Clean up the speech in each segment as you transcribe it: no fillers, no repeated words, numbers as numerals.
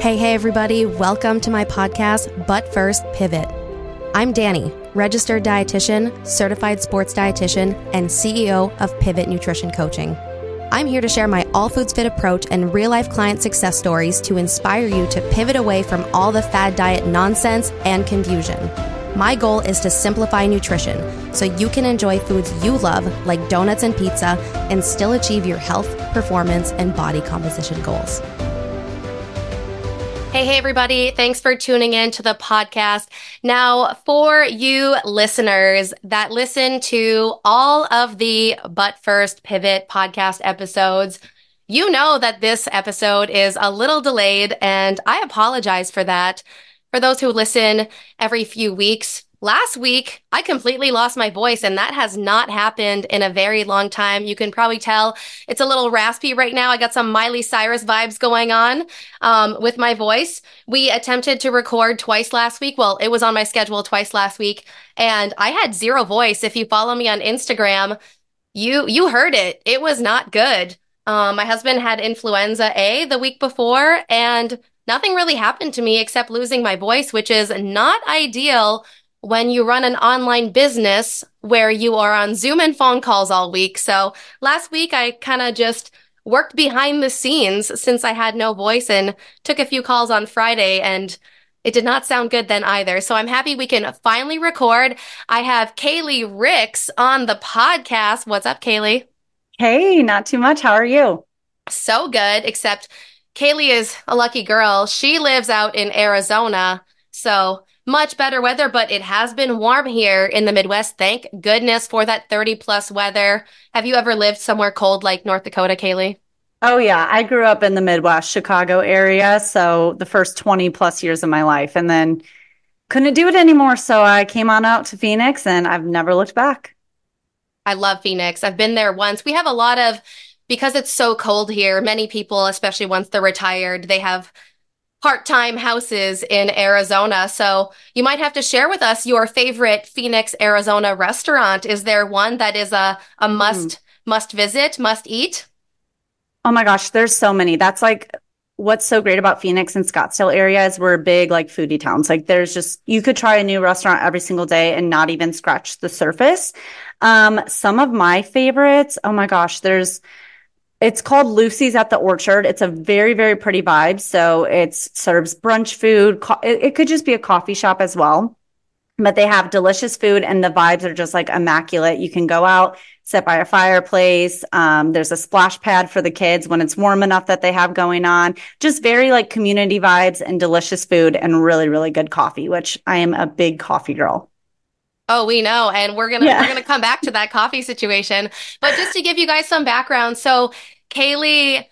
Hey, everybody. Welcome to my podcast, But First Pivot. I'm Danny, registered dietitian, certified sports dietitian, and CEO of Pivot Nutrition Coaching. I'm here to share my all foods fit approach and real-life client success stories to inspire you to pivot away from all the fad diet nonsense and confusion. My goal is to simplify nutrition so you can enjoy foods you love, like donuts and pizza, and still achieve your health, performance, and body composition goals. Hey, everybody. Thanks for tuning in to the podcast. Now, for you listeners that listen to all of the But First Pivot podcast episodes, you know that this episode is a little delayed, and I apologize for that. For those who listen every few weeks, last week, I completely lost my voice, and that has not happened in a very long time. You can probably tell it's a little raspy right now. I got some Miley Cyrus vibes going on with my voice. We attempted to record twice last week. Well, it was on my schedule twice last week, and I had zero voice. If you follow me on Instagram, you heard it. It was not good. My husband had influenza A the week before, and nothing really happened to me except losing my voice, which is not ideal when you run an online business where you are on Zoom and phone calls all week. So last week, I kind of just worked behind the scenes since I had no voice and took a few calls on Friday, and it did not sound good then either. So I'm happy we can finally record. I have Kaylie Ricks on the podcast. What's up, Kaylie? Hey, not too much. How are you? So good, except Kaylie is a lucky girl. She lives out in Arizona, so much better weather, but it has been warm here in the Midwest. Thank goodness for that 30-plus weather. Have you ever lived somewhere cold like North Dakota, Kaylie? Oh, yeah. I grew up in the Midwest, Chicago area, so the first 20-plus years of my life, and then couldn't do it anymore, so I came on out to Phoenix, and I've never looked back. I love Phoenix. I've been there once. We have a lot of, because it's so cold here, many people, especially once they're retired, they have part-time houses in Arizona. So you might have to share with us your favorite Phoenix, Arizona restaurant. Is there one that is a must visit, must eat? Oh my gosh, there's so many. That's like what's so great about Phoenix and Scottsdale area is we're big like foodie towns. Like there's just, you could try a new restaurant every single day and not even scratch the surface. Some of my favorites, oh my gosh, it's called Lucy's at the Orchard. It's a very, very pretty vibe. So it serves brunch food. It could just be a coffee shop as well. But they have delicious food and the vibes are just like immaculate. You can go out, sit by a fireplace. There's a splash pad for the kids when it's warm enough that they have going on. Just very like community vibes and delicious food and really, really good coffee, which I am a big coffee girl. Oh, we know. And we're gonna come back to that coffee situation. But just to give you guys some background. So Kaylie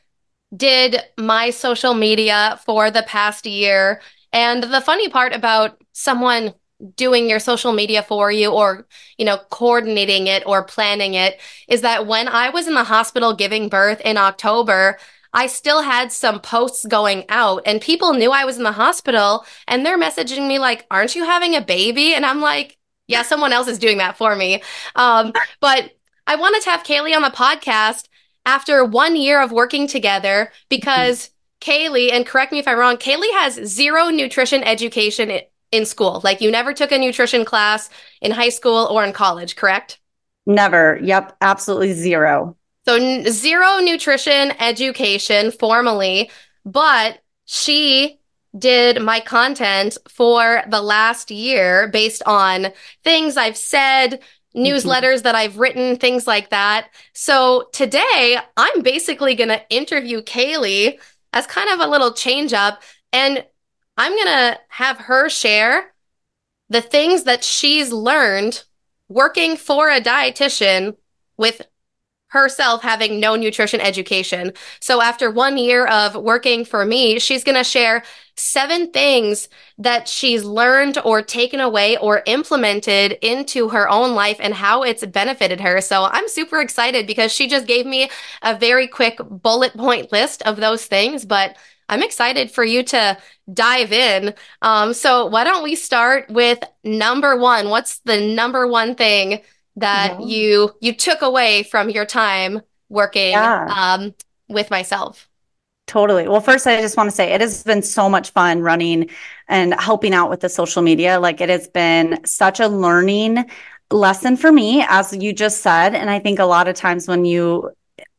did my social media for the past year. And the funny part about someone doing your social media for you or, you know, coordinating it or planning it is that when I was in the hospital giving birth in October, I still had some posts going out and people knew I was in the hospital and they're messaging me like, aren't you having a baby? And I'm like, yeah, someone else is doing that for me. But I wanted to have Kaylie on the podcast after 1 year of working together because Kaylie, and correct me if I'm wrong, Kaylie has zero nutrition education in school. Like you never took a nutrition class in high school or in college, correct? Never. Yep. Absolutely zero. So zero nutrition education formally, but she did my content for the last year based on things I've said, newsletters that I've written, things like that. So today, I'm basically going to interview Kaylie as kind of a little change up, and I'm going to have her share the things that she's learned working for a dietitian with herself having no nutrition education. So after 1 year of working for me, she's going to share 7 things that she's learned or taken away or implemented into her own life and how it's benefited her. So I'm super excited because she just gave me a very quick bullet point list of those things, but I'm excited for you to dive in. So why don't we start with number one? What's the number one thing that you took away from your time working with myself? Totally. Well, first, I just want to say it has been so much fun running and helping out with the social media. Like, it has been such a learning lesson for me, as you just said. And I think a lot of times when you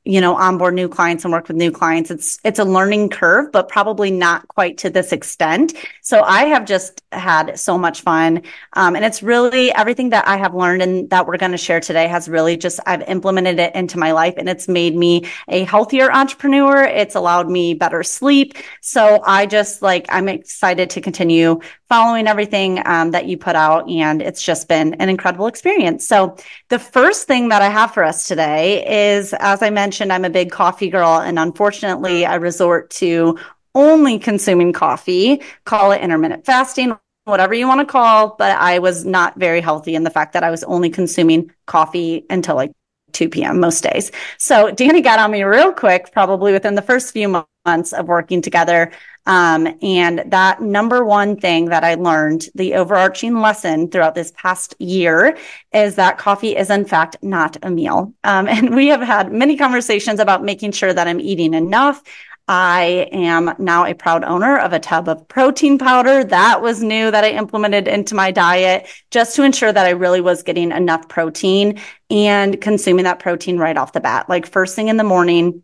onboard new clients and work with new clients, it's a learning curve, but probably not quite to this extent. So I have just had so much fun. And it's really everything that I have learned and that we're going to share today has really just, I've implemented it into my life, and it's made me a healthier entrepreneur. It's allowed me better sleep. So I just I'm excited to continue following everything that you put out, and it's just been an incredible experience. So the first thing that I have for us today is, as I mentioned, I'm a big coffee girl, and unfortunately I resort to only consuming coffee, call it intermittent fasting, whatever you want to call, but I was not very healthy in the fact that I was only consuming coffee until 2 p.m. most days. So Danny got on me real quick, probably within the first few months of working together. And that number one thing that I learned, the overarching lesson throughout this past year, is that coffee is in fact not a meal. And we have had many conversations about making sure that I'm eating enough. I am now a proud owner of a tub of protein powder. That was new that I implemented into my diet just to ensure that I really was getting enough protein and consuming that protein right off the bat. Like, first thing in the morning,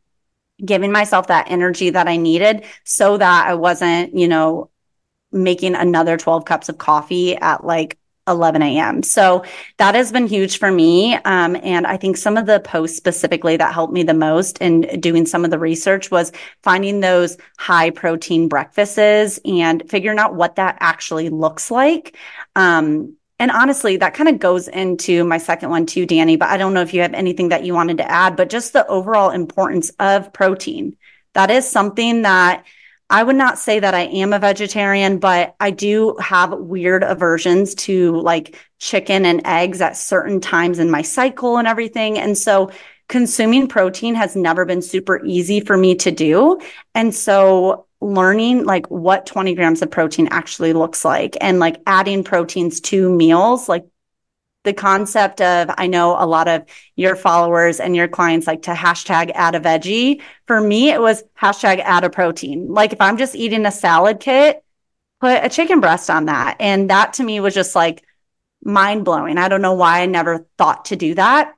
giving myself that energy that I needed so that I wasn't, making another 12 cups of coffee at 11 a.m. So that has been huge for me. And I think some of the posts specifically that helped me the most in doing some of the research was finding those high protein breakfasts and figuring out what that actually looks like. And honestly, that kind of goes into my second one too, Danny, but I don't know if you have anything that you wanted to add, but just the overall importance of protein. That is something that I would not say that I am a vegetarian, but I do have weird aversions to chicken and eggs at certain times in my cycle and everything. And so consuming protein has never been super easy for me to do. And so learning what 20 grams of protein actually looks like, and adding proteins to meals, the concept of, I know a lot of your followers and your clients like to hashtag add a veggie. For me, it was hashtag add a protein. If I'm just eating a salad kit, put a chicken breast on that. And that to me was just mind blowing. I don't know why I never thought to do that.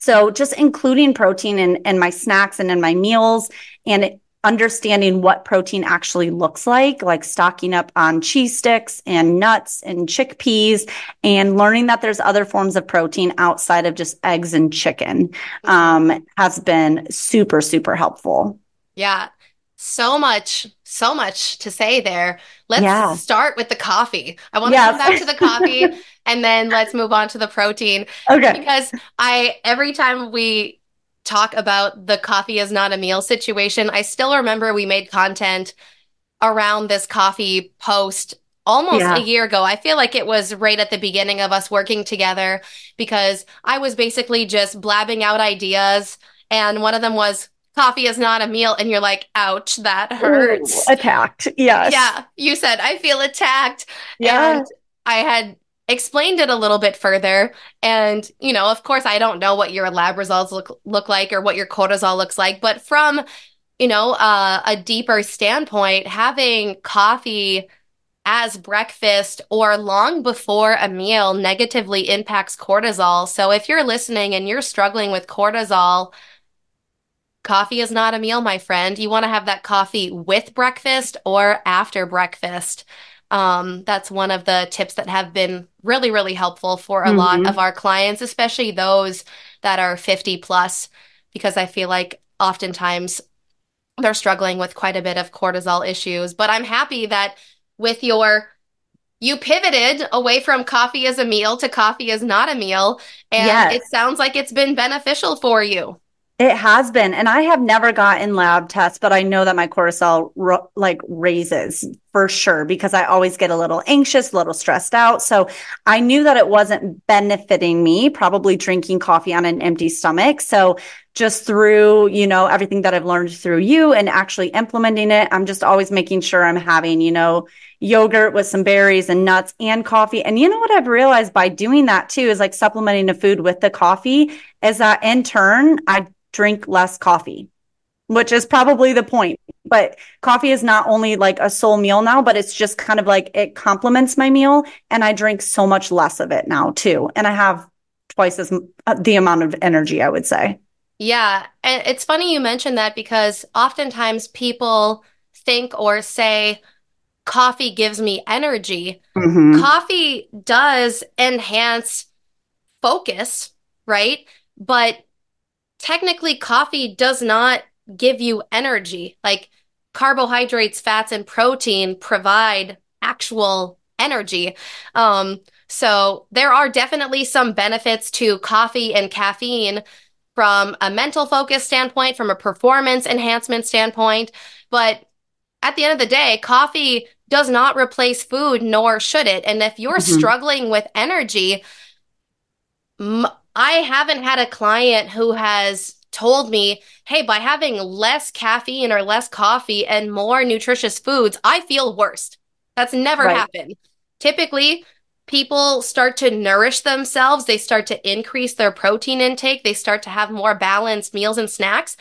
So just including protein in my snacks and in my meals, and understanding what protein actually looks like stocking up on cheese sticks and nuts and chickpeas, and learning that there's other forms of protein outside of just eggs and chicken, has been super, super helpful. Yeah. So much to say there. Let's start with the coffee. I want to come back to the coffee and then let's move on to the protein. Okay. Because every time we talk about the coffee is not a meal situation, I still remember we made content around this coffee post almost a year ago. I feel like it was right at the beginning of us working together, because I was basically just blabbing out ideas, and one of them was coffee is not a meal, and you're like, ouch, that hurts. Ooh, attacked. Yes. Yeah. You said, I feel attacked. Yeah. And I had explained it a little bit further. And, of course, I don't know what your lab results look like or what your cortisol looks like. But from, a deeper standpoint, having coffee as breakfast or long before a meal negatively impacts cortisol. So if you're listening and you're struggling with cortisol, coffee is not a meal, my friend. You want to have that coffee with breakfast or after breakfast. That's one of the tips that have been really, really helpful for a lot of our clients, especially those that are 50 plus, because I feel like oftentimes they're struggling with quite a bit of cortisol issues. But I'm happy that with you pivoted away from coffee as a meal to coffee is not a meal. And it sounds like it's been beneficial for you. It has been. And I have never gotten lab tests, but I know that my cortisol raises for sure, because I always get a little anxious, a little stressed out. So I knew that it wasn't benefiting me, probably drinking coffee on an empty stomach. So just through, everything that I've learned through you and actually implementing it, I'm just always making sure I'm having, yogurt with some berries and nuts and coffee. And what I've realized by doing that too is supplementing the food with the coffee is that in turn, I drink less coffee. which is probably the point. But coffee is not only like a sole meal now, but it's just kind of like it complements my meal. And I drink so much less of it now too. And I have twice as the amount of energy, I would say. Yeah. And it's funny you mentioned that, because oftentimes people think or say, coffee gives me energy. Mm-hmm. Coffee does enhance focus, right? But technically, coffee does not give you energy. Like carbohydrates, fats, and protein provide actual energy. So there are definitely some benefits to coffee and caffeine from a mental focus standpoint, from a performance enhancement standpoint. But at the end of the day, coffee does not replace food, nor should it. And if you're mm-hmm. struggling with energy, I haven't had a client who has told me, hey, by having less caffeine or less coffee and more nutritious foods, I feel worse. That's never right. happened. Typically, people start to nourish themselves. They start to increase their protein intake. They start to have more balanced meals and snacks.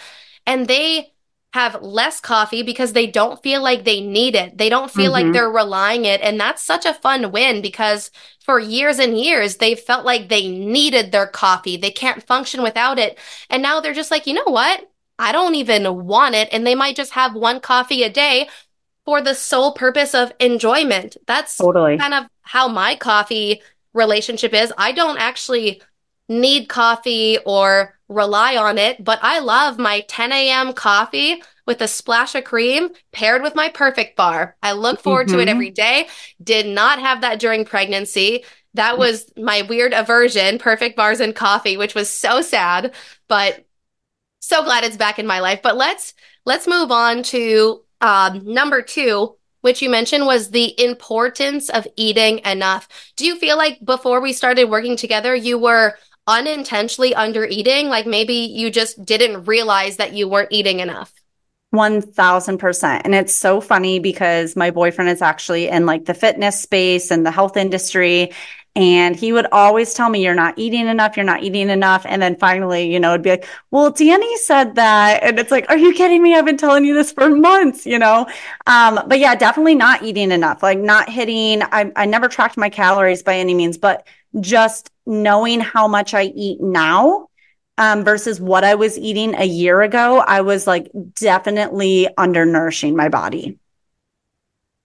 And they have less coffee because they don't feel like they need it. They don't feel mm-hmm. like they're relying it. And that's such a fun win, because for years and years, they felt like they needed their coffee. They can't function without it. And now they're just like, you know what? I don't even want it. And they might just have one coffee a day for the sole purpose of enjoyment. That's totally kind of how my coffee relationship is. I don't actually need coffee or rely on it, but I love my 10 a.m. coffee with a splash of cream paired with my Perfect Bar. I look forward mm-hmm. to it every day. Did not have that during pregnancy. That was my weird aversion, Perfect Bars and coffee, which was so sad, but so glad it's back in my life. But let's move on to number two, which you mentioned was the importance of eating enough. Do you feel like before we started working together, you were unintentionally under eating? Like maybe you just didn't realize that you weren't eating enough? 1,000%. And it's so funny because my boyfriend is actually in like the fitness space and the health industry. And he would always tell me, you're not eating enough. You're not eating enough. And then finally, you know, it'd be like, well, Danny said that. And it's like, are you kidding me? I've been telling you this for months, you know? But yeah, definitely not eating enough, like not hitting. I never tracked my calories by any means, but just knowing how much I eat now versus what I was eating a year ago, I was like definitely undernourishing my body.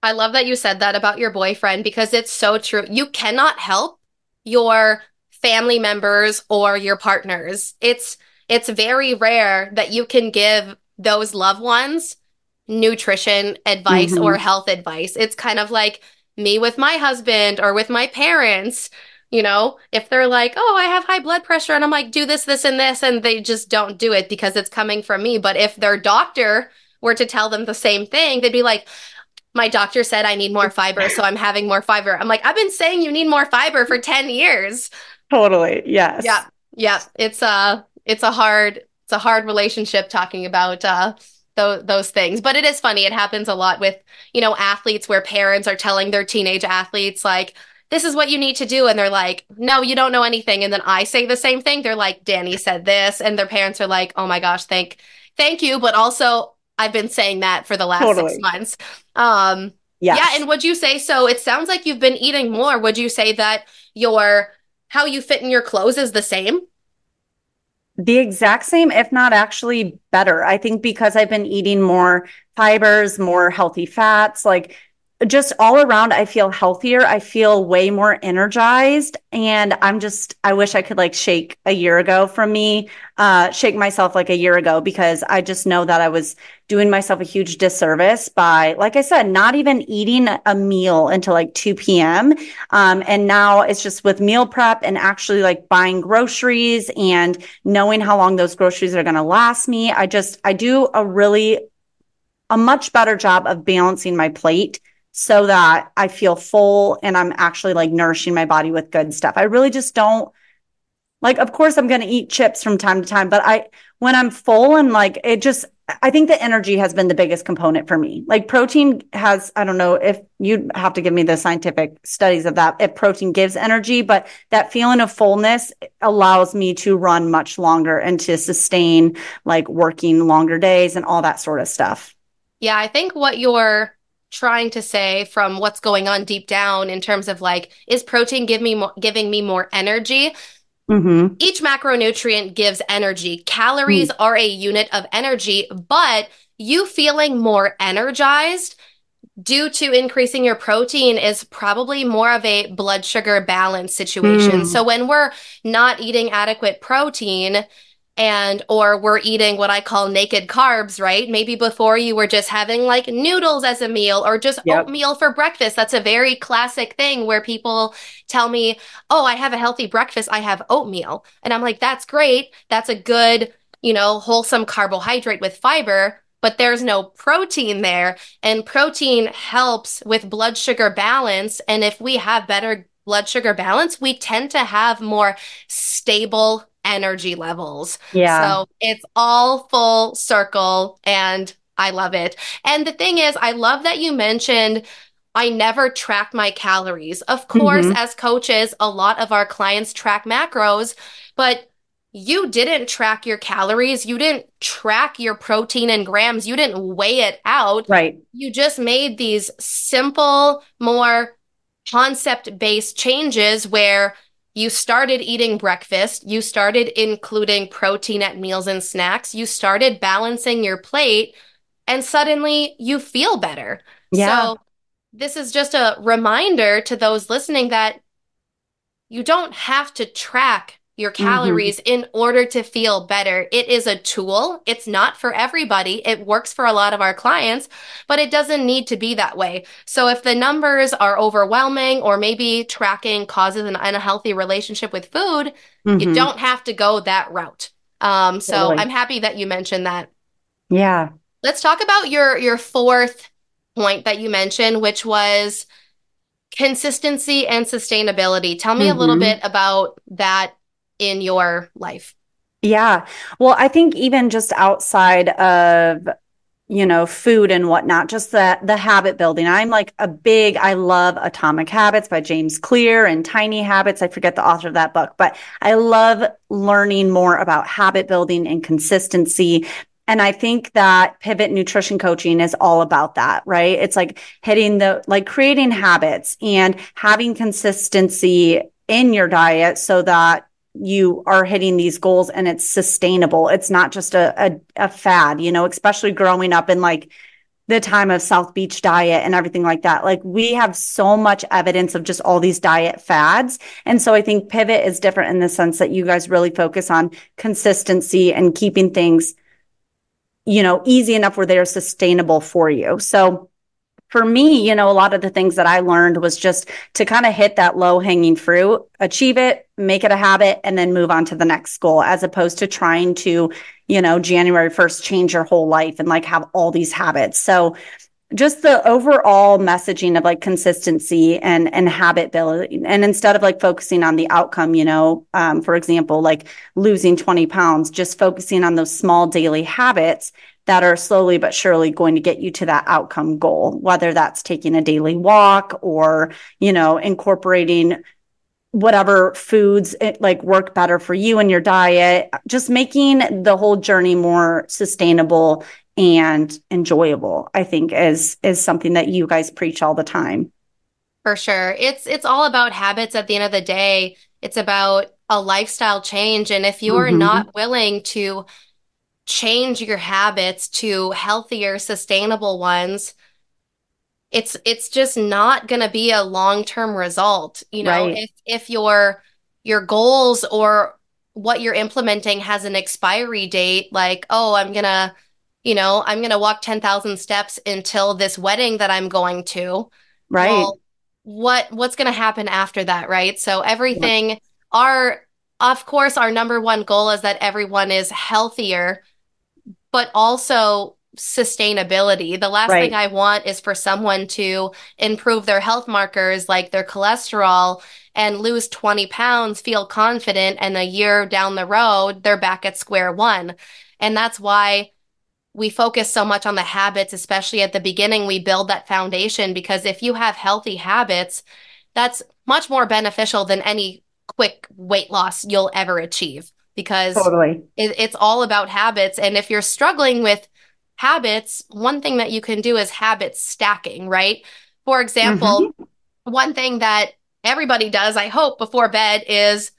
I love that you said that about your boyfriend, because it's so true. You cannot help your family members or your partners. It's very rare that you can give those loved ones nutrition advice mm-hmm. or health advice. It's kind of like me with my husband or with my parents. You know, if they're like, oh, I have high blood pressure, and I'm like, do this, this, and this, and they just don't do it because it's coming from me. But if their doctor were to tell them the same thing, they'd be like, my doctor said I need more fiber, so I'm having more fiber. I'm like, I've been saying you need more fiber for 10 years. Totally. Yes. Yeah. Yeah. It's a hard relationship talking about those things. But it is funny. It happens a lot with, you know, athletes where parents are telling their teenage athletes like, this is what you need to do. And they're like, no, you don't know anything. And then I say the same thing. They're like, Danny said this. And their parents are like, oh my gosh, thank you. But also I've been saying that for the last 6 months. Yes. Yeah. And would you say, so it sounds like you've been eating more. Would you say that how you fit in your clothes is the same? The exact same, if not actually better. I think because I've been eating more fibers, more healthy fats, like just all around, I feel healthier. I feel way more energized. And I wish I could like shake myself like a year ago, because I just know that I was doing myself a huge disservice by, like I said, not even eating a meal until like 2 p.m. And now it's just with meal prep and actually like buying groceries and knowing how long those groceries are going to last me. I do a much better job of balancing my plate, so that I feel full and I'm actually like nourishing my body with good stuff. I really just don't like, of course I'm going to eat chips from time to time, but when I'm full and like, it just, I think the energy has been the biggest component for me. Like protein has, I don't know if you'd have to give me the scientific studies of that, if protein gives energy, but that feeling of fullness allows me to run much longer and to sustain like working longer days and all that sort of stuff. Yeah. I think what you're trying to say from what's going on deep down in terms of like, is protein giving me more energy? Mm-hmm. Each macronutrient gives energy. Calories are a unit of energy, but you feeling more energized due to increasing your protein is probably more of a blood sugar balance situation. So when we're not eating adequate protein and or we're eating what I call naked carbs, right? Maybe before you were just having like noodles as a meal or just oatmeal for breakfast. That's a very classic thing where people tell me, oh, I have a healthy breakfast. I have oatmeal. And I'm like, that's great. That's a good, you know, wholesome carbohydrate with fiber, but there's no protein there. And protein helps with blood sugar balance. And if we have better blood sugar balance, we tend to have more stable energy levels. Yeah. So it's all full circle and I love it. And the thing is, I love that you mentioned I never track my calories. Of course, as coaches, a lot of our clients track macros, but you didn't track your calories. You didn't track your protein in grams. You didn't weigh it out. Right. You just made these simple, more concept-based changes where you started eating breakfast. You started including protein at meals and snacks. You started balancing your plate and suddenly you feel better. Yeah. So this is just a reminder to those listening that you don't have to track your calories in order to feel better. It is a tool. It's not for everybody. It works for a lot of our clients, but it doesn't need to be that way. So if the numbers are overwhelming or maybe tracking causes an unhealthy relationship with food, you don't have to go that route. Totally. I'm happy that you mentioned that. Yeah. Let's talk about your fourth point that you mentioned, which was consistency and sustainability. Tell me a little bit about that in your life. Yeah. Well, I think even just outside of, you know, food and whatnot, just the habit building. I'm like I love Atomic Habits by James Clear and Tiny Habits. I forget the author of that book, but I love learning more about habit building and consistency. And I think that Pivot Nutrition Coaching is all about that, right? It's like creating habits and having consistency in your diet so that you are hitting these goals and it's sustainable. It's not just a fad, you know, especially growing up in like the time of South Beach diet and everything like that. Like we have so much evidence of just all these diet fads. And so I think Pivot is different in the sense that you guys really focus on consistency and keeping things, you know, easy enough where they're sustainable for you. So for me, you know, a lot of the things that I learned was just to kind of hit that low hanging fruit, achieve it, make it a habit, and then move on to the next goal, as opposed to trying to, you know, January 1st, change your whole life and like have all these habits. So just the overall messaging of like consistency and habit building. And instead of like focusing on the outcome, you know, for example, like losing 20 pounds, just focusing on those small daily habits that are slowly but surely going to get you to that outcome goal, whether that's taking a daily walk or, you know, incorporating whatever foods like work better for you and your diet, just making the whole journey more sustainable and enjoyable, I think is something that you guys preach all the time. For sure. It's all about habits at the end of the day. It's about a lifestyle change. And if you're not willing to change your habits to healthier, sustainable ones, it's just not going to be a long-term result. You know, right. If your goals or what you're implementing has an expiry date, like, oh, I'm going to walk 10,000 steps until this wedding that I'm going to. Right. Well, what's going to happen after that, right? So everything of course, our number one goal is that everyone is healthier, but also sustainability. The last thing I want is for someone to improve their health markers, like their cholesterol, and lose 20 pounds, feel confident, and a year down the road, they're back at square one. And that's why we focus so much on the habits, especially at the beginning. We build that foundation, because if you have healthy habits, that's much more beneficial than any quick weight loss you'll ever achieve, because totally. It's all about habits. And if you're struggling with habits, one thing that you can do is habit stacking, right? For example, one thing that everybody does, I hope, before bed is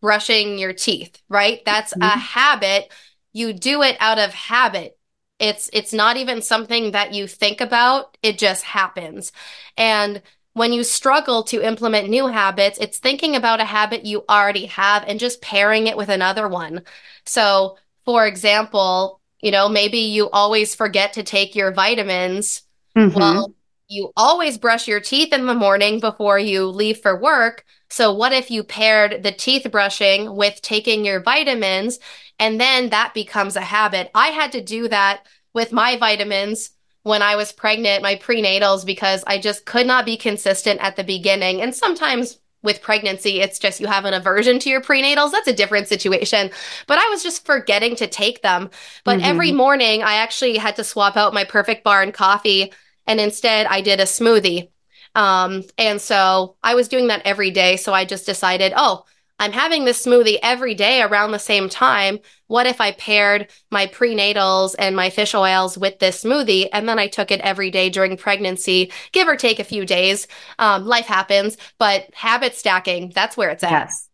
brushing your teeth, right? That's a habit. You do it out of habit. It's not even something that you think about. It just happens. And when you struggle to implement new habits, it's thinking about a habit you already have and just pairing it with another one. So, for example, you know, maybe you always forget to take your vitamins. Well, you always brush your teeth in the morning before you leave for work. So what if you paired the teeth brushing with taking your vitamins, and then that becomes a habit? I had to do that with my vitamins when I was pregnant, my prenatals, because I just could not be consistent at the beginning. And sometimes with pregnancy, it's just you have an aversion to your prenatals. That's a different situation. But I was just forgetting to take them. But every morning, I actually had to swap out my Perfect Bar and coffee, and instead I did a smoothie. And so I was doing that every day. So I just decided, oh, I'm having this smoothie every day around the same time. What if I paired my prenatals and my fish oils with this smoothie? And then I took it every day during pregnancy, give or take a few days. Life happens, but habit stacking, that's where it's at. Yes,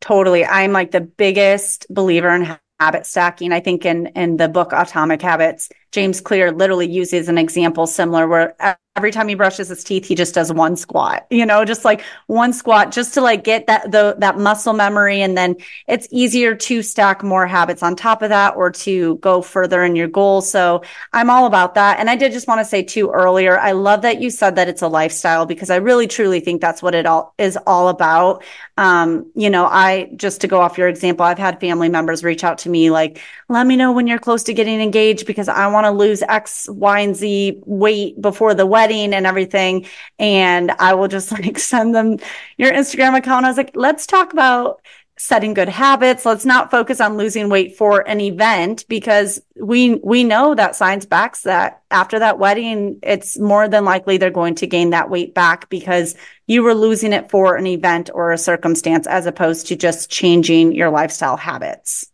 totally. I'm like the biggest believer in habit stacking. I think in the book, Atomic Habits, James Clear literally uses an example similar where every time he brushes his teeth, he just does one squat, you know, just like one squat just to like get that muscle memory. And then it's easier to stack more habits on top of that or to go further in your goal. So I'm all about that. And I did just want to say too earlier, I love that you said that it's a lifestyle, because I really truly think that's what it all is all about. You know, I, just to go off your example, I've had family members reach out to me like, let me know when you're close to getting engaged because I want to lose X, Y, and Z weight before the wedding and everything. And I will just like send them your Instagram account. I was like, let's talk about setting good habits. Let's not focus on losing weight for an event, because we know that science backs that after that wedding, it's more than likely they're going to gain that weight back because you were losing it for an event or a circumstance as opposed to just changing your lifestyle habits.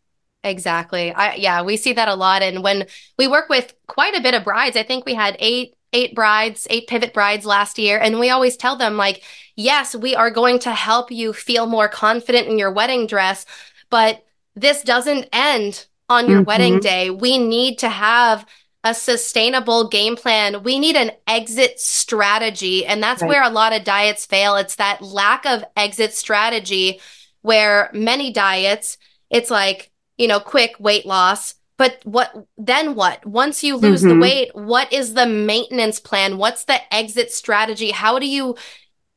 Exactly. Yeah, we see that a lot. And when we work with quite a bit of brides, I think we had eight pivot brides last year. And we always tell them like, yes, we are going to help you feel more confident in your wedding dress, but this doesn't end on your wedding day. We need to have a sustainable game plan. We need an exit strategy. And that's where a lot of diets fail. It's that lack of exit strategy where many diets, it's like, you know, quick weight loss. But what? Once you lose the weight, what is the maintenance plan? What's the exit strategy? How do you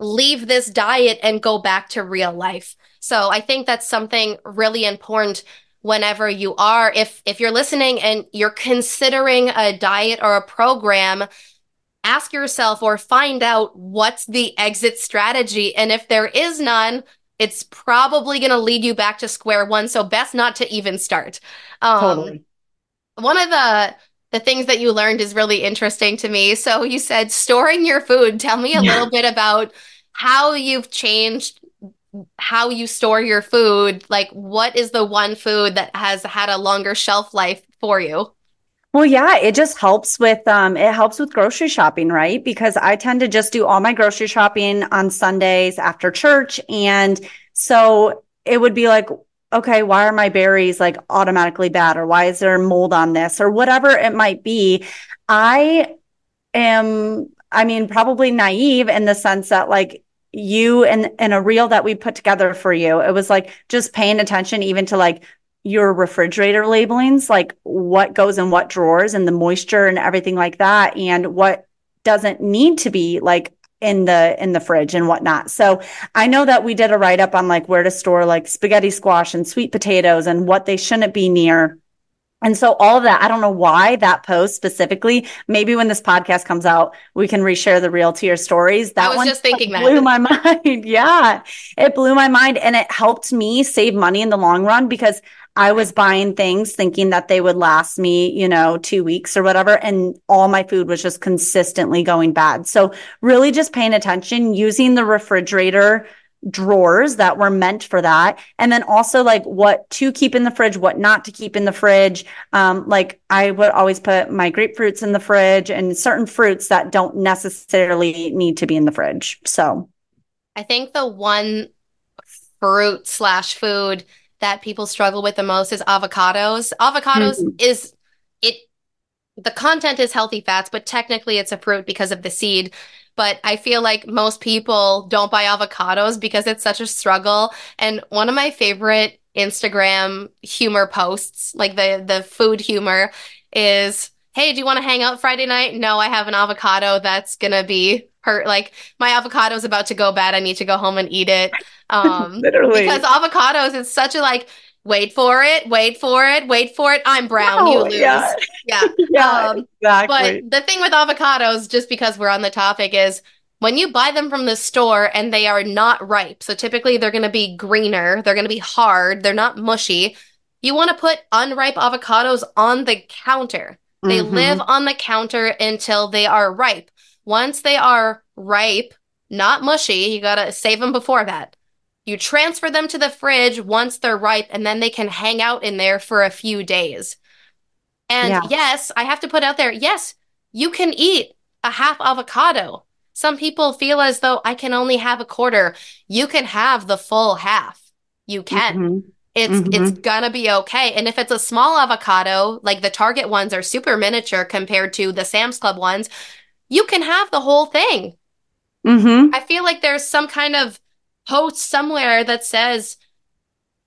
leave this diet and go back to real life? So I think that's something really important whenever you are, if you're listening and you're considering a diet or a program, ask yourself or find out what's the exit strategy. And if there is none, it's probably going to lead you back to square one. So best not to even start. Totally. One of the things that you learned is really interesting to me. So you said storing your food. Tell me a little bit about how you've changed how you store your food. Like, what is the one food that has had a longer shelf life for you? Well, yeah, it just helps with, grocery shopping, right? Because I tend to just do all my grocery shopping on Sundays after church. And so it would be like, okay, why are my berries like automatically bad? Or why is there mold on this or whatever it might be? I mean, probably naive in the sense that like, you and a reel that we put together for you, it was like just paying attention even to like your refrigerator labelings, like what goes in what drawers and the moisture and everything like that, and what doesn't need to be like in the fridge and whatnot. So I know that we did a write-up on like where to store like spaghetti squash and sweet potatoes and what they shouldn't be near. And so all of that, I don't know why that post specifically, maybe when this podcast comes out, we can reshare the reel to your stories. That I was just thinking that blew my mind. Yeah, it blew my mind. And it helped me save money in the long run because I was buying things thinking that they would last me, 2 weeks or whatever. And all my food was just consistently going bad. So really just paying attention, using the refrigerator drawers that were meant for that. And then also like what to keep in the fridge, what not to keep in the fridge. Like I would always put my grapefruits in the fridge and certain fruits that don't necessarily need to be in the fridge. So I think the one fruit / food that people struggle with the most is avocados. Avocados the content is healthy fats, but technically it's a fruit because of the seed. But I feel like most people don't buy avocados because it's such a struggle. And one of my favorite Instagram humor posts, like the food humor, is, hey, do you want to hang out Friday night? No, I have an avocado that's going to be hurt. Like my avocado is about to go bad. I need to go home and eat it. Literally. Because avocados, it's such a like, wait for it. I'm brown. No, you lose. Yeah. Yeah. Exactly. But the thing with avocados, just because we're on the topic, is when you buy them from the store and they are not ripe. So typically they're going to be greener. They're going to be hard. They're not mushy. You want to put unripe avocados on the counter. They live on the counter until they are ripe. Once they are ripe, not mushy, you got to save them before that. You transfer them to the fridge once they're ripe, and then they can hang out in there for a few days. And yes, I have to put out there, yes, you can eat a half avocado. Some people feel as though I can only have a quarter. You can have the full half. You can. It's gonna be okay. And if it's a small avocado, like the Target ones are super miniature compared to the Sam's Club ones, you can have the whole thing. I feel like there's some kind of post somewhere that says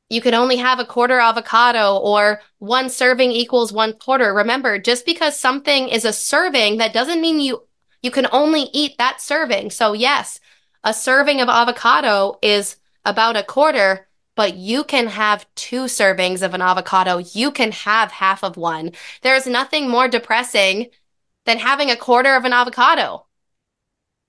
you can only have a quarter avocado or one serving equals one quarter. Remember, just because something is a serving, that doesn't mean you can only eat that serving. So yes, a serving of avocado is about a quarter, but you can have 2 servings of an avocado. You can have half of one. There's nothing more depressing than having a quarter of an avocado.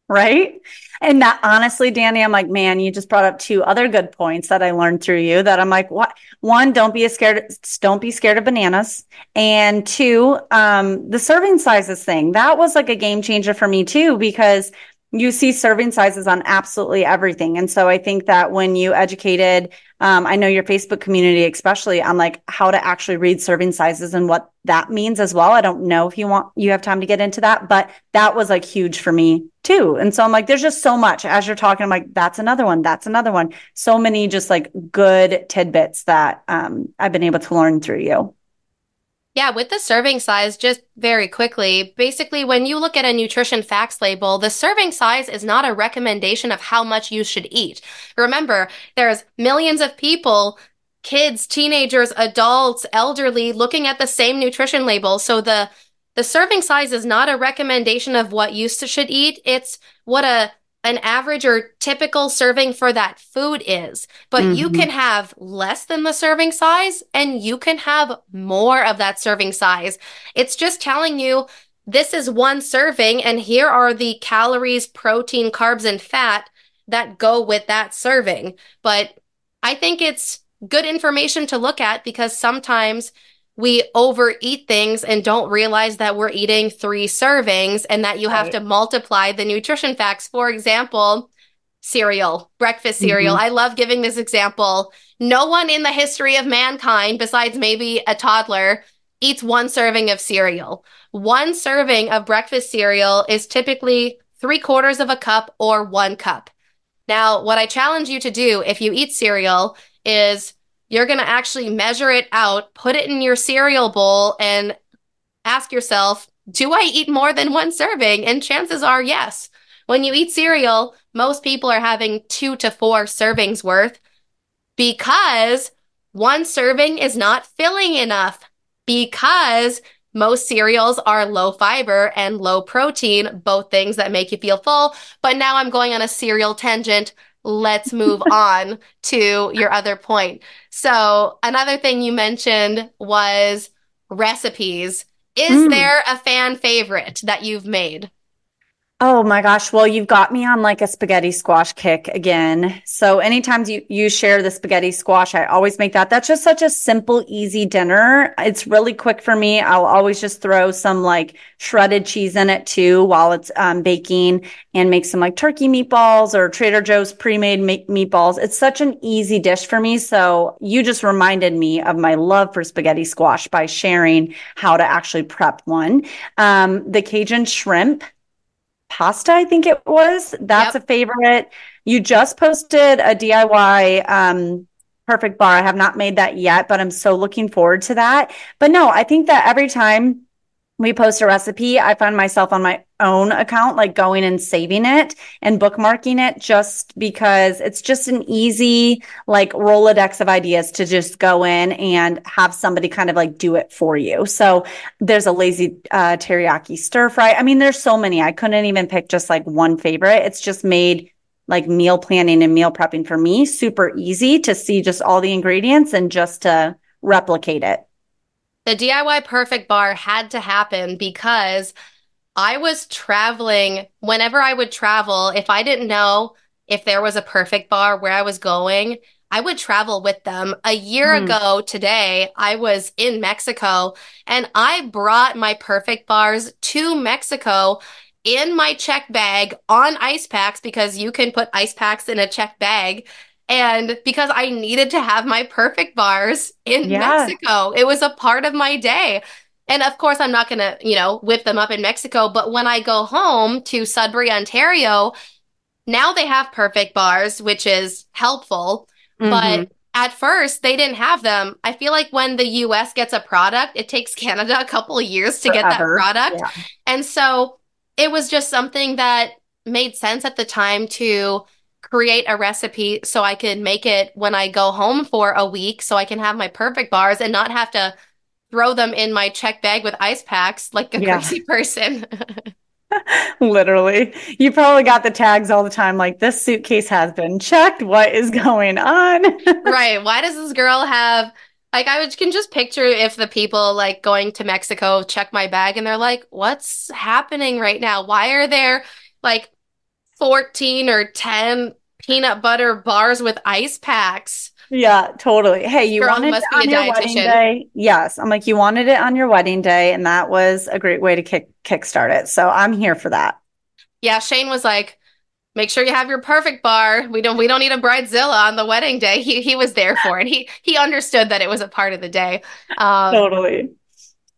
Right. And that honestly, Danny, I'm like, man, you just brought up 2 other good points that I learned through you that I'm like, what? 1, don't be scared of bananas. And 2, the serving sizes thing. That was like a game changer for me too, because you see serving sizes on absolutely everything. And so I think that when you educated, I know your Facebook community, especially on like how to actually read serving sizes and what that means as well. I don't know if you have time to get into that, but that was like huge for me too. And so I'm like, there's just so much as you're talking. I'm like, that's another one. So many just like good tidbits that I've been able to learn through you. Yeah, with the serving size, just very quickly, basically when you look at a nutrition facts label, the serving size is not a recommendation of how much you should eat. Remember, there's millions of people, kids, teenagers, adults, elderly, looking at the same nutrition label. So the serving size is not a recommendation of what you should eat. It's what an average or typical serving for that food is, but you can have less than the serving size and you can have more of that serving size. It's just telling you this is one serving and here are the calories, protein, carbs, and fat that go with that serving. But I think it's good information to look at because sometimes we overeat things and don't realize that we're eating 3 servings and that you have to multiply the nutrition facts. For example, cereal, breakfast cereal. I love giving this example. No one in the history of mankind, besides maybe a toddler, eats 1 serving of cereal. 1 serving of breakfast cereal is typically 3/4 of a cup or 1 cup. Now, what I challenge you to do if you eat cereal is you're going to actually measure it out, put it in your cereal bowl, and ask yourself, do I eat more than 1 serving? And chances are, yes. When you eat cereal, most people are having 2 to 4 servings worth because 1 serving is not filling enough because most cereals are low fiber and low protein, both things that make you feel full. But now I'm going on a cereal tangent. Let's move on to your other point. So another thing you mentioned was recipes. Is there a fan favorite that you've made? Oh my gosh. Well, you've got me on like a spaghetti squash kick again. So anytime you share the spaghetti squash, I always make that. That's just such a simple, easy dinner. It's really quick for me. I'll always just throw some like shredded cheese in it too while it's baking, and make some like turkey meatballs or Trader Joe's pre-made meatballs. It's such an easy dish for me. So you just reminded me of my love for spaghetti squash by sharing how to actually prep one. The Cajun shrimp pasta, I think it was. That's a favorite. You just posted a DIY Perfect Bar. I have not made that yet, but I'm so looking forward to that. But no, I think that every time we post a recipe, I find myself on my own account, like going and saving it and bookmarking it, just because it's just an easy, like, Rolodex of ideas to just go in and have somebody kind of like do it for you. So there's a lazy teriyaki stir fry. I mean, there's so many. I couldn't even pick just like one favorite. It's just made like meal planning and meal prepping for me super easy to see just all the ingredients and just to replicate it. The DIY Perfect Bar had to happen because I was traveling. Whenever I would travel, if I didn't know if there was a Perfect Bar where I was going, I would travel with them. A year ago today, I was in Mexico, and I brought my Perfect Bars to Mexico in my check bag on ice packs, because you can put ice packs in a check bag. And because I needed to have my Perfect Bars in Mexico, it was a part of my day. And of course, I'm not going to, whip them up in Mexico. But when I go home to Sudbury, Ontario, now they have Perfect Bars, which is helpful. Mm-hmm. But at first, they didn't have them. I feel like when the U.S. gets a product, it takes Canada a couple of years to get that product. Yeah. And so it was just something that made sense at the time to create a recipe so I could make it when I go home for a week, so I can have my Perfect Bars and not have to throw them in my check bag with ice packs like a crazy person. Literally. You probably got the tags all the time, like, this suitcase has been checked. What is going on? Right. Why does this girl have, like, can just picture if the people like going to Mexico check my bag and they're like, what's happening right now? Why are there like 14 or 10 peanut butter bars with ice packs? Yeah, totally. Hey, you wanted it on your wedding day. Yes. I'm like, you wanted it on your wedding day, and that was a great way to kickstart it. So I'm here for that. Yeah. Shane was like, make sure you have your Perfect Bar. We don't need a bridezilla on the wedding day. He was there for it. He understood that it was a part of the day. Totally.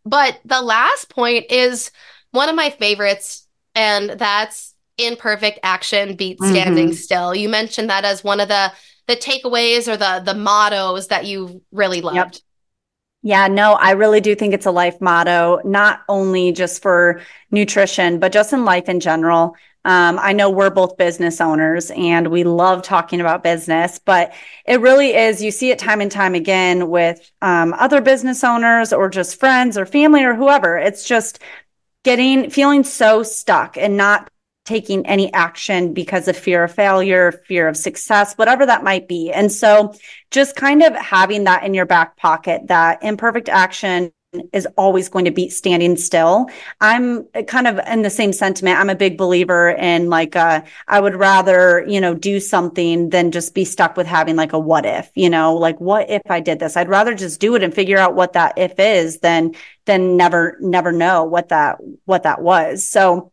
But the last point is one of my favorites, and that's imperfect action beats standing still. You mentioned that as one of the takeaways or the mottos that you really loved. Yep. Yeah, no, I really do think it's a life motto, not only just for nutrition, but just in life in general. I know we're both business owners and we love talking about business, but it really is, you see it time and time again with other business owners or just friends or family or whoever. It's just feeling so stuck and not taking any action because of fear of failure, fear of success, whatever that might be. And so just kind of having that in your back pocket, that imperfect action is always going to beat standing still. I'm kind of in the same sentiment. I'm a big believer in like, I would rather, do something than just be stuck with having like a what if, like, what if I did this? I'd rather just do it and figure out what that if is than never know what that was. So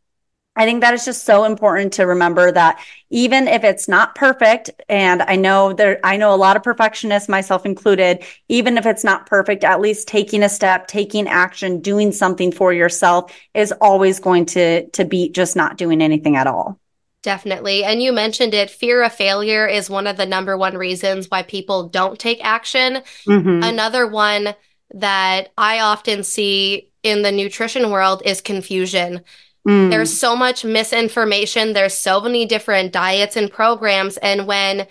I think that is just so important to remember that even if it's not perfect, and I know a lot of perfectionists, myself included, even if it's not perfect, at least taking a step, taking action, doing something for yourself is always going to beat just not doing anything at all. Definitely. And you mentioned it, fear of failure is one of the number one reasons why people don't take action. Mm-hmm. Another one that I often see in the nutrition world is confusion. There's so much misinformation. There's so many different diets and programs. And when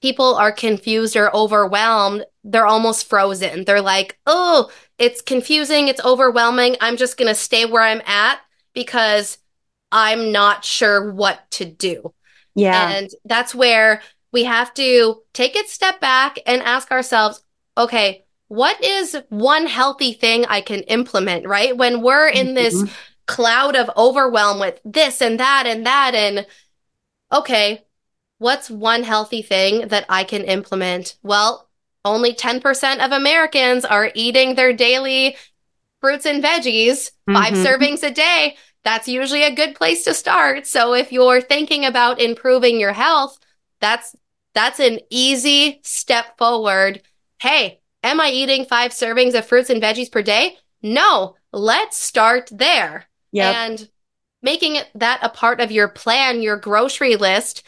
people are confused or overwhelmed, they're almost frozen. They're like, oh, it's confusing. It's overwhelming. I'm just going to stay where I'm at because I'm not sure what to do. Yeah. And that's where we have to take a step back and ask ourselves, okay, what is one healthy thing I can implement, right? When we're in this cloud of overwhelm with this and that and that. And okay, what's one healthy thing that I can implement? Well, only 10% of Americans are eating their daily fruits and veggies, 5 servings a day. That's usually a good place to start. So if you're thinking about improving your health, that's an easy step forward. Hey, am I eating 5 servings of fruits and veggies per day? No, let's start there. Yep. And making that a part of your plan, your grocery list,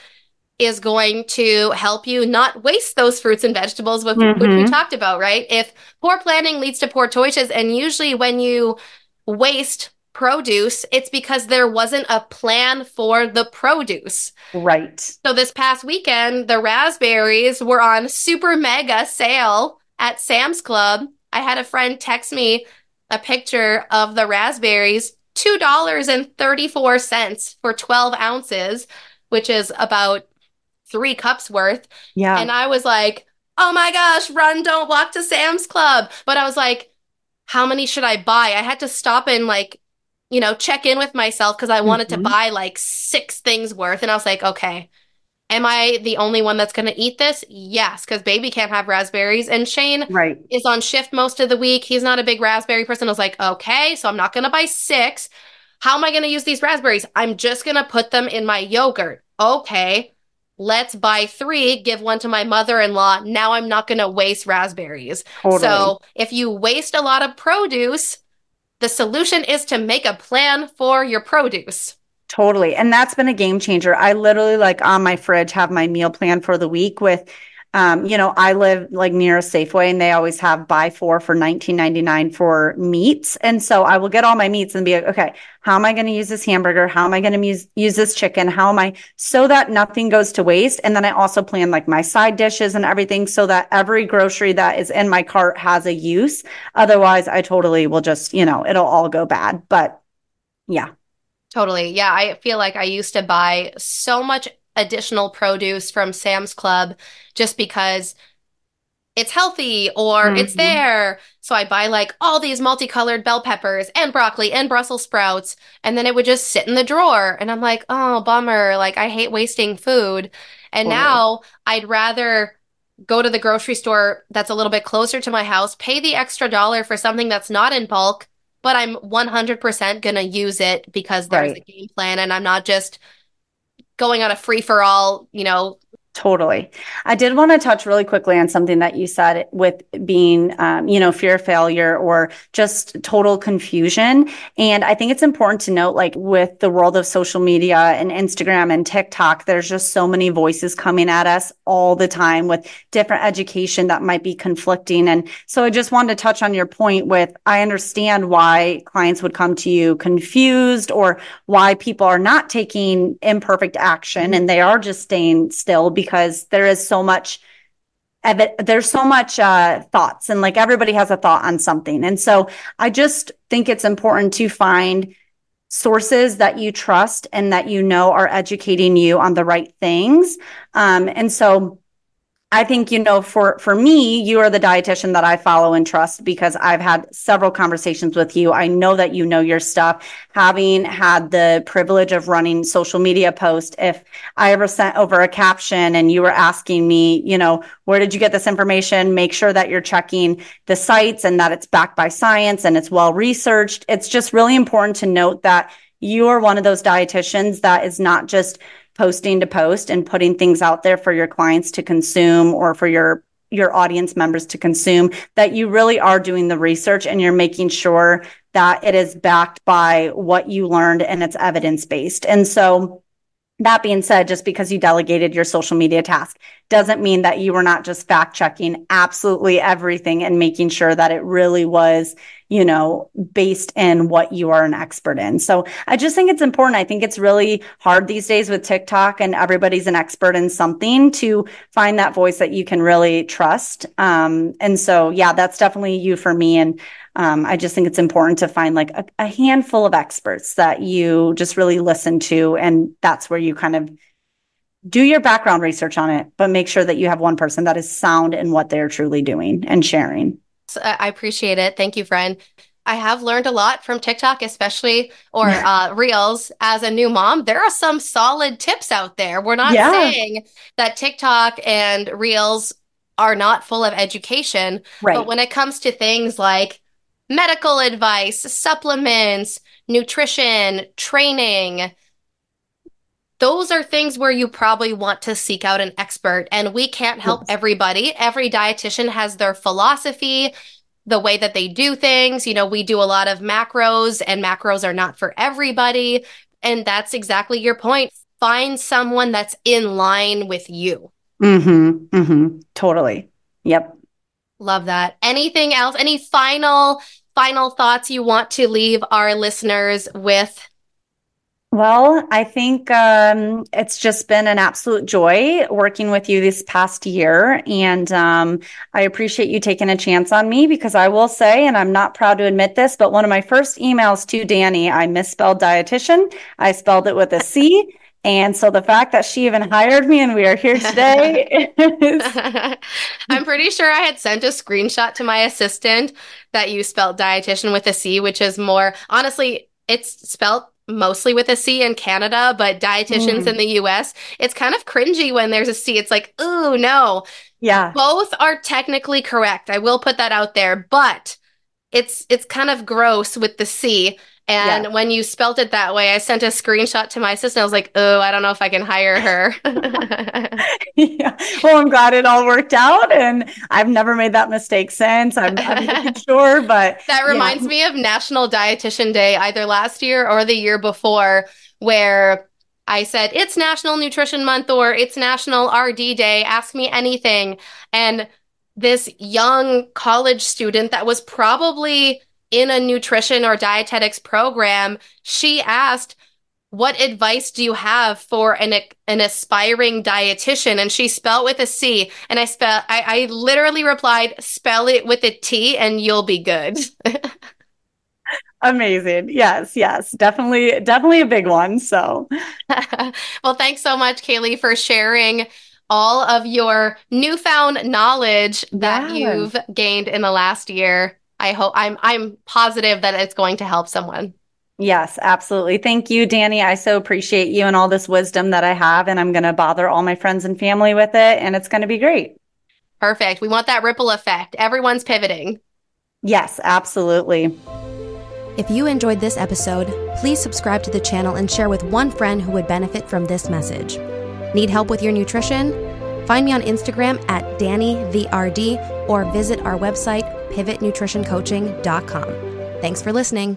is going to help you not waste those fruits and vegetables, which we talked about, right? If poor planning leads to poor choices, and usually when you waste produce, it's because there wasn't a plan for the produce. Right. So this past weekend, the raspberries were on super mega sale at Sam's Club. I had a friend text me a picture of the raspberries, $2.34 for 12 ounces, which is about 3 cups worth. Yeah. And I was like, oh my gosh, run, don't walk to Sam's Club. But I was like, how many should I buy? I had to stop and check in with myself because I wanted to buy 6 things worth. And I was like, okay, am I the only one that's going to eat this? Yes, because baby can't have raspberries. And Shane is on shift most of the week. He's not a big raspberry person. I was like, okay, so I'm not going to buy 6. How am I going to use these raspberries? I'm just going to put them in my yogurt. Okay, let's buy 3, give one to my mother-in-law. Now I'm not going to waste raspberries. Totally. So if you waste a lot of produce, the solution is to make a plan for your produce. Totally. And that's been a game changer. I literally on my fridge have my meal plan for the week with, I live near a Safeway, and they always have buy 4 for $19.99 for meats. And so I will get all my meats and be like, okay, how am I going to use this hamburger? How am I going to use this chicken? So that nothing goes to waste. And then I also plan my side dishes and everything so that every grocery that is in my cart has a use. Otherwise I totally will just, it'll all go bad, but yeah. Totally. Yeah. I feel like I used to buy so much additional produce from Sam's Club just because it's healthy or it's there. So I buy all these multicolored bell peppers and broccoli and Brussels sprouts, and then it would just sit in the drawer, and I'm like, oh, bummer. I hate wasting food. And now I'd rather go to the grocery store that's a little bit closer to my house, pay the extra $1 for something that's not in bulk, but I'm 100% going to use it because there's a game plan, and I'm not just going on a free-for-all, Totally. I did want to touch really quickly on something that you said with being, fear of failure or just total confusion. And I think it's important to note, with the world of social media and Instagram and TikTok, there's just so many voices coming at us all the time with different education that might be conflicting. And so I just wanted to touch on your point with, I understand why clients would come to you confused or why people are not taking imperfect action and they are just staying still because there's so much thoughts, and everybody has a thought on something. And so I just think it's important to find sources that you trust and that are educating you on the right things. And so I think, for me, you are the dietitian that I follow and trust because I've had several conversations with you. I know that your stuff, having had the privilege of running social media posts. If I ever sent over a caption and you were asking me, where did you get this information? Make sure that you're checking the sites and that it's backed by science and it's well-researched. It's just really important to note that you are one of those dietitians that is not just posting to post and putting things out there for your clients to consume or for your audience members to consume, that you really are doing the research and you're making sure that it is backed by what you learned and it's evidence-based. And so that being said, just because you delegated your social media task doesn't mean that you were not just fact-checking absolutely everything and making sure that it really was, based in what you are an expert in. So I just think it's important. I think it's really hard these days with TikTok and everybody's an expert in something to find that voice that you can really trust. And so, yeah, that's definitely you for me. And I just think it's important to find a handful of experts that you just really listen to. And that's where you kind of do your background research on it, but make sure that you have one person that is sound in what they're truly doing and sharing. I appreciate it. Thank you, friend. I have learned a lot from TikTok, especially, or Reels as a new mom. There are some solid tips out there. We're not saying that TikTok and Reels are not full of education, but when it comes to things like medical advice, supplements, nutrition, training, those are things where you probably want to seek out an expert. And we can't help everybody. Every dietitian has their philosophy, the way that they do things. You know, we do a lot of macros, and macros are not for everybody. And that's exactly your point. Find someone that's in line with you. Mm-hmm. Mm-hmm. Totally. Yep. Love that. Anything else? Any final thoughts you want to leave our listeners with? Well, I think it's just been an absolute joy working with you this past year. And I appreciate you taking a chance on me, because I will say, and I'm not proud to admit this, but one of my first emails to Danny, I misspelled dietitian. I spelled it with a C. And so the fact that she even hired me and we are here today is... I'm pretty sure I had sent a screenshot to my assistant that you spelled dietitian with a C, which is more... Honestly, it's spelled mostly with a C in Canada, but dietitians in the US, it's kind of cringy when there's a C. It's like, ooh, no. Yeah. Both are technically correct. I will put that out there, but it's kind of gross with the C. And when you spelled it that way, I sent a screenshot to my assistant. I was like, oh, I don't know if I can hire her. Well, I'm glad it all worked out. And I've never made that mistake since. I'm sure. But that reminds me of National Dietitian Day, either last year or the year before, where I said, it's National Nutrition Month, or it's National RD Day. Ask me anything. And this young college student that was probably in a nutrition or dietetics program, she asked, what advice do you have for an aspiring dietitian? And she spelled with a C. And I literally replied, spell it with a T and you'll be good. Amazing. Yes. Definitely a big one. So, well, thanks so much, Kaylie, for sharing all of your newfound knowledge that you've gained in the last year. I hope I'm positive that it's going to help someone. Yes, absolutely. Thank you, Danny. I so appreciate you and all this wisdom that I have, and I'm going to bother all my friends and family with it, and it's going to be great. Perfect. We want that ripple effect. Everyone's pivoting. Yes, absolutely. If you enjoyed this episode, please subscribe to the channel and share with one friend who would benefit from this message. Need help with your nutrition? Find me on Instagram at DannyTheRD or visit our website, pivotnutritioncoaching.com. Thanks for listening.